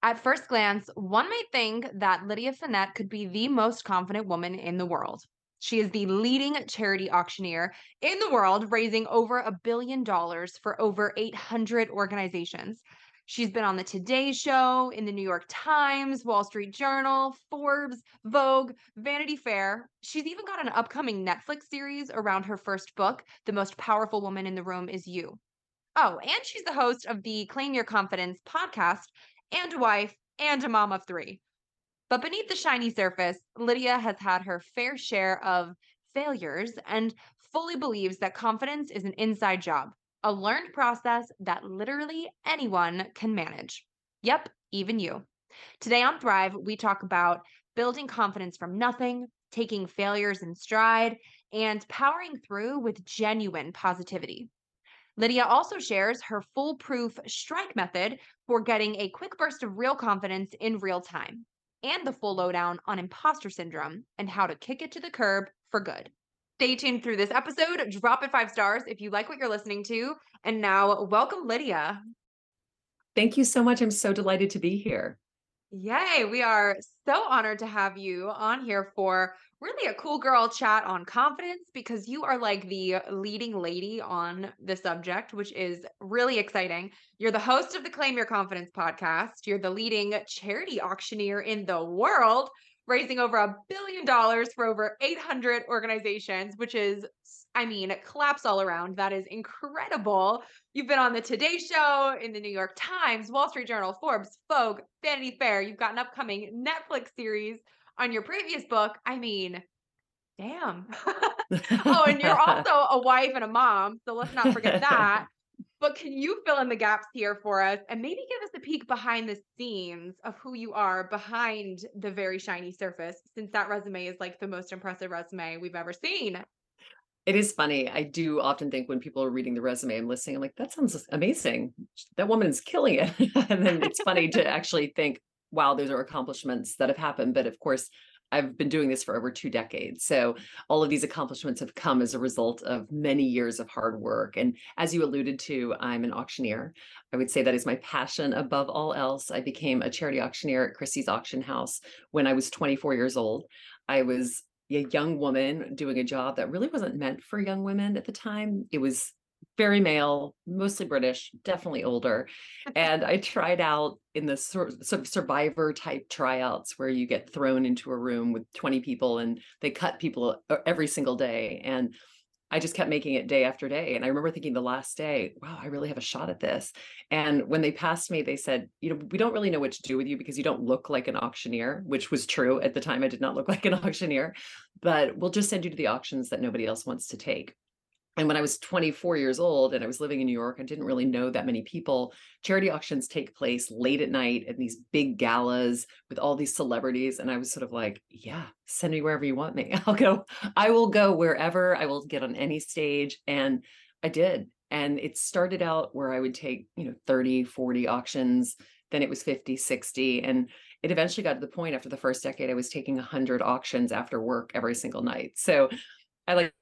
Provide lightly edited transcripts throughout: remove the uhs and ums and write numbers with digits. At first glance, one might think that Lydia Fenet could be the most confident woman in the world. She is the leading charity auctioneer in the world, raising over $1 billion for over 800 organizations. She's been on the Today Show, in the New York Times, Wall Street Journal, Forbes, Vogue, Vanity Fair. She's even got an upcoming Netflix series around her first book, The Most Powerful Woman in the Room is You. Oh, and she's the host of the Claim Your Confidence podcast and a wife and a mom of three. But beneath the shiny surface, Lydia has had her fair share of failures and fully believes that confidence is an inside job, a learned process that literally anyone can manage. Yep, even you. Today on Thrive, we talk about building confidence from nothing, taking failures in stride, and powering through with genuine positivity. Lydia also shares her foolproof strike method for getting a quick burst of real confidence in real time, and the full lowdown on imposter syndrome and how to kick it to the curb for good. Stay tuned through this episode. Drop it 5 stars if you like what you're listening to. And now, welcome, Lydia. Thank you so much. I'm so delighted to be here. Yay. We are so honored to have you on here for really a cool girl chat on confidence, because you are like the leading lady on the subject, which is really exciting. You're the host of the Claim Your Confidence podcast. You're the leading charity auctioneer in the world, raising over $1 billion for over 800 organizations, which is, I mean, claps all around. That is incredible. You've been on the Today Show, in the New York Times, Wall Street Journal, Forbes, Vogue, Vanity Fair. You've got an upcoming Netflix series on your previous book. I mean, damn. Oh, and you're also a wife and a mom, so let's not forget that. But can you fill in the gaps here for us and maybe give us a peek behind the scenes of who you are behind the very shiny surface, since that resume is like the most impressive resume we've ever seen? It is funny. I do often think when people are reading the resume and listening, I'm like, that sounds amazing. That woman is killing it. And then it's funny to actually think, wow, those are accomplishments that have happened. But of course, I've been doing this for over 2 decades. So all of these accomplishments have come as a result of many years of hard work. And as you alluded to, I'm an auctioneer. I would say that is my passion above all else. I became a charity auctioneer at Christie's Auction House when I was 24 years old. I was a young woman doing a job that really wasn't meant for young women at the time. It was very male, mostly British, definitely older. And I tried out in the sort of survivor type tryouts where you get thrown into a room with 20 people and they cut people every single day. And I just kept making it day after day. And I remember thinking the last day, wow, I really have a shot at this. And when they passed me, they said, you know, we don't really know what to do with you because you don't look like an auctioneer, which was true. At the time, I did not look like an auctioneer, but we'll just send you to the auctions that nobody else wants to take. And when I was 24 years old and I was living in New York, I didn't really know that many people. Charity auctions take place late at night at these big galas with all these celebrities. And I was sort of like, yeah, send me wherever you want me. I will go wherever. I will get on any stage. And I did. And it started out where I would take, 30, 40 auctions. Then it was 50, 60. And it eventually got to the point after the first decade, I was taking 100 auctions after work every single night. So I like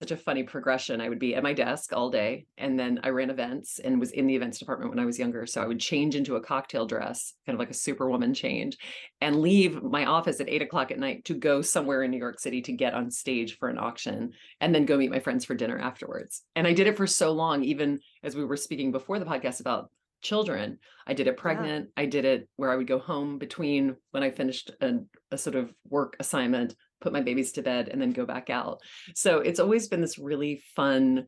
such a funny progression. I would be at my desk all day. And then I ran events and was in the events department when I was younger. So I would change into a cocktail dress, kind of like a superwoman change, and leave my office at 8 o'clock at night to go somewhere in New York City to get on stage for an auction and then go meet my friends for dinner afterwards. And I did it for so long, even as we were speaking before the podcast about children. I did it pregnant. Yeah. I did it where I would go home between when I finished a sort of work assignment, put my babies to bed, and then go back out. So it's always been this really fun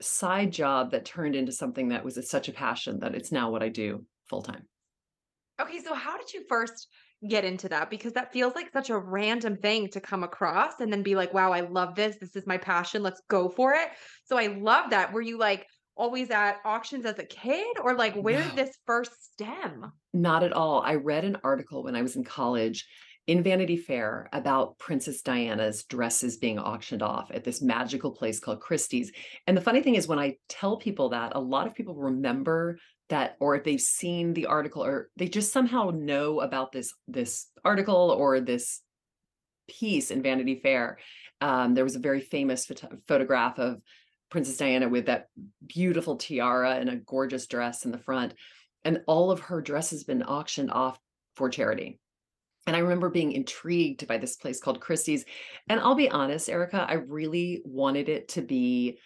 side job that turned into something that was such a passion that it's now what I do full time. Okay. So how did you first get into that? Because that feels like such a random thing to come across and then be like, wow, I love this. This is my passion. Let's go for it. So I love that. Were you like always at auctions as a kid, or like where did this first stem? Not at all. I read an article when I was in college in Vanity Fair about Princess Diana's dresses being auctioned off at this magical place called Christie's. And the funny thing is, when I tell people that, a lot of people remember that, or if they've seen the article, or they just somehow know about this article or this piece in Vanity Fair. There was a very famous photograph of Princess Diana with that beautiful tiara and a gorgeous dress in the front. And all of her dress has been auctioned off for charity. And I remember being intrigued by this place called Christie's. And I'll be honest, Erica, I really wanted it to be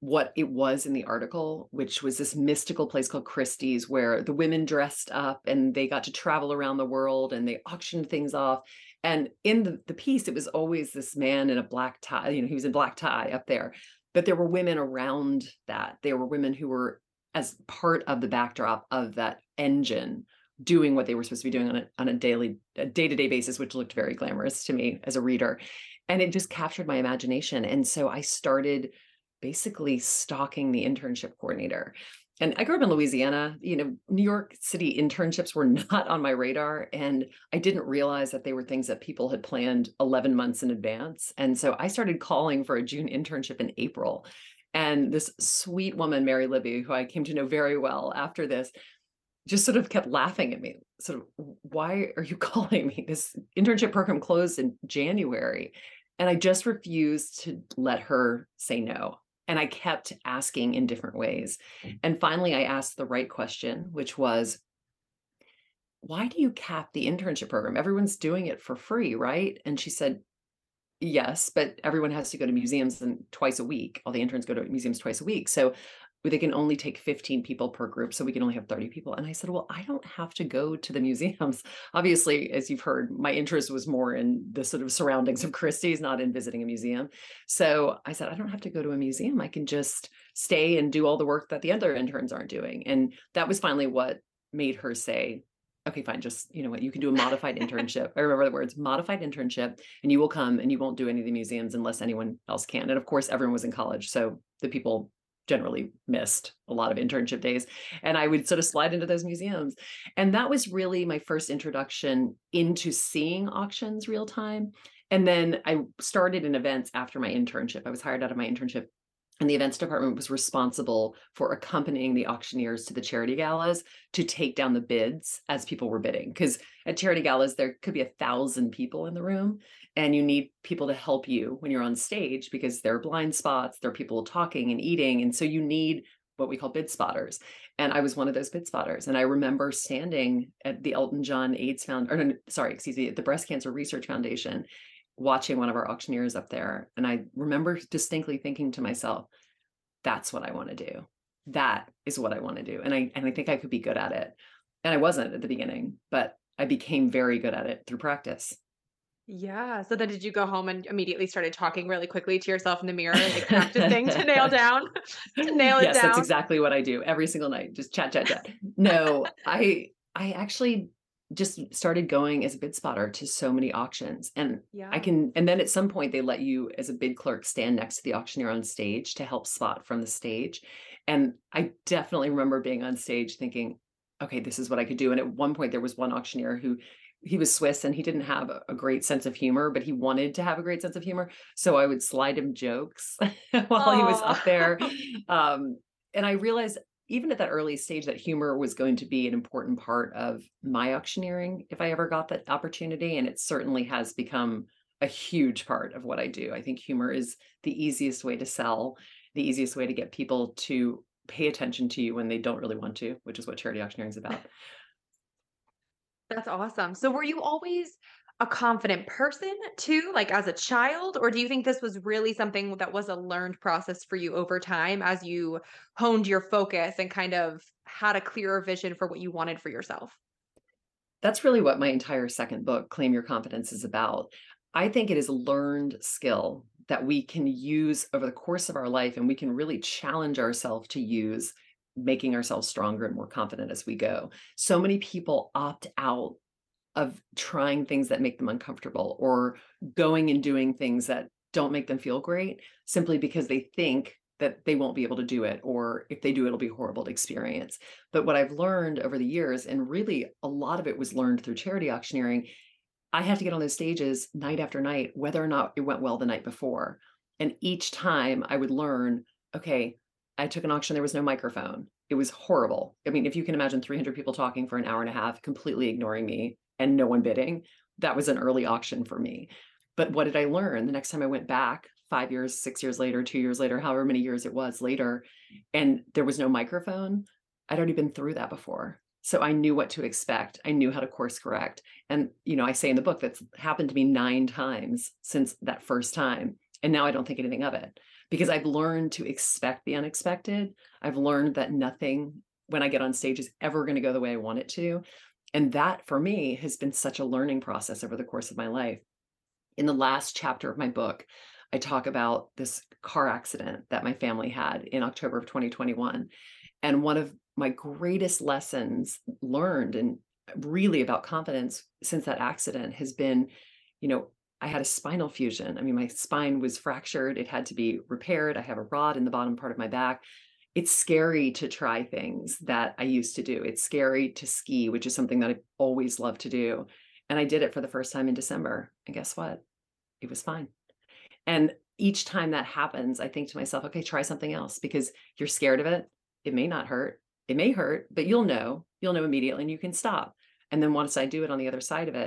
what it was in the article, which was this mystical place called Christie's, where the women dressed up and they got to travel around the world and they auctioned things off. And in the piece, it was always this man in a black tie, you know, he was in black tie up there, but there were women around that. There were women who were as part of the backdrop of that engine doing what they were supposed to be doing on a day-to-day basis, which looked very glamorous to me as a reader. And it just captured my imagination. And so I started basically stalking the internship coordinator. And I grew up in Louisiana, you know, New York City internships were not on my radar. And I didn't realize that they were things that people had planned 11 months in advance. And so I started calling for a June internship in April. And this sweet woman, Mary Libby, who I came to know very well after this, just sort of kept laughing at me. Sort of, why are you calling me? This internship program closed in January. And I just refused to let her say no. And I kept asking in different ways. And finally, I asked the right question, which was, why do you cap the internship program? Everyone's doing it for free, right? And she said, yes, but everyone has to go to museums twice a week. All the interns go to museums twice a week. So they can only take 15 people per group. So we can only have 30 people. And I said, well, I don't have to go to the museums. Obviously, as you've heard, my interest was more in the sort of surroundings of Christie's, not in visiting a museum. So I said, I don't have to go to a museum. I can just stay and do all the work that the other interns aren't doing. And that was finally what made her say, okay, fine, just, you know what, you can do a modified internship. I remember the words, modified internship, and you will come and you won't do any of the museums unless anyone else can. And of course, everyone was in college. So the people generally missed a lot of internship days. And I would sort of slide into those museums. And that was really my first introduction into seeing auctions real time. And then I started in events after my internship. I was hired out of my internship, and the events department was responsible for accompanying the auctioneers to the charity galas to take down the bids as people were bidding. Because at charity galas, there could be 1,000 people in the room, and you need people to help you when you're on stage because there are blind spots, there are people talking and eating. And so you need what we call bid spotters. And I was one of those bid spotters. And I remember standing at the Elton John AIDS Foundation, at the Breast Cancer Research Foundation, watching one of our auctioneers up there. And I remember distinctly thinking to myself, that's what I want to do. That is what I want to do. And I think I could be good at it. And I wasn't at the beginning, but I became very good at it through practice. Yeah. So then did you go home and immediately started talking really quickly to yourself in the mirror, like practicing to nail it down? Yes, that's exactly what I do every single night. Just chat. No, I actually just started going as a bid spotter to so many auctions. And then at some point they let you as a bid clerk stand next to the auctioneer on stage to help spot from the stage. And I definitely remember being on stage thinking, okay, this is what I could do. And at one point there was one auctioneer who, he was Swiss and he didn't have a great sense of humor, but he wanted to have a great sense of humor. So I would slide him jokes while he was up there. And I realized even at that early stage, that humor was going to be an important part of my auctioneering if I ever got that opportunity. And it certainly has become a huge part of what I do. I think humor is the easiest way to sell, the easiest way to get people to pay attention to you when they don't really want to, which is what charity auctioneering is about. That's awesome. So were you always a confident person too, like as a child, or do you think this was really something that was a learned process for you over time as you honed your focus and kind of had a clearer vision for what you wanted for yourself? That's really what my entire second book, Claim Your Confidence, is about. I think it is a learned skill that we can use over the course of our life, and we can really challenge ourselves to use, making ourselves stronger and more confident as we go. So many people opt out of trying things that make them uncomfortable or going and doing things that don't make them feel great simply because they think that they won't be able to do it, or if they do, it'll be a horrible experience. But what I've learned over the years, and really a lot of it was learned through charity auctioneering, I had to get on those stages night after night, whether or not it went well the night before. And each time I would learn, okay, I took an auction, there was no microphone. It was horrible. I mean, if you can imagine 300 people talking for an hour and a half, completely ignoring me and no one bidding, that was an early auction for me. But what did I learn? The next time I went back 5 years, 6 years later, 2 years later, however many years it was later, and there was no microphone, I'd already been through that before. So I knew what to expect. I knew how to course correct. And, you know, I say in the book, that's happened to me 9 times since that first time. And now I don't think anything of it because I've learned to expect the unexpected. I've learned that nothing when I get on stage is ever going to go the way I want it to. And that for me has been such a learning process over the course of my life. In the last chapter of my book, I talk about this car accident that my family had in October of 2021. And one of my greatest lessons learned and really about confidence since that accident has been, you know, I had a spinal fusion. I mean, my spine was fractured. It had to be repaired. I have a rod in the bottom part of my back. It's scary to try things that I used to do. It's scary to ski, which is something that I've always loved to do. And I did it for the first time in December. And guess what? It was fine. And each time that happens, I think to myself, okay, try something else because you're scared of it. It may not hurt. It may hurt, but you'll know immediately and you can stop. And then once I do it on the other side of it,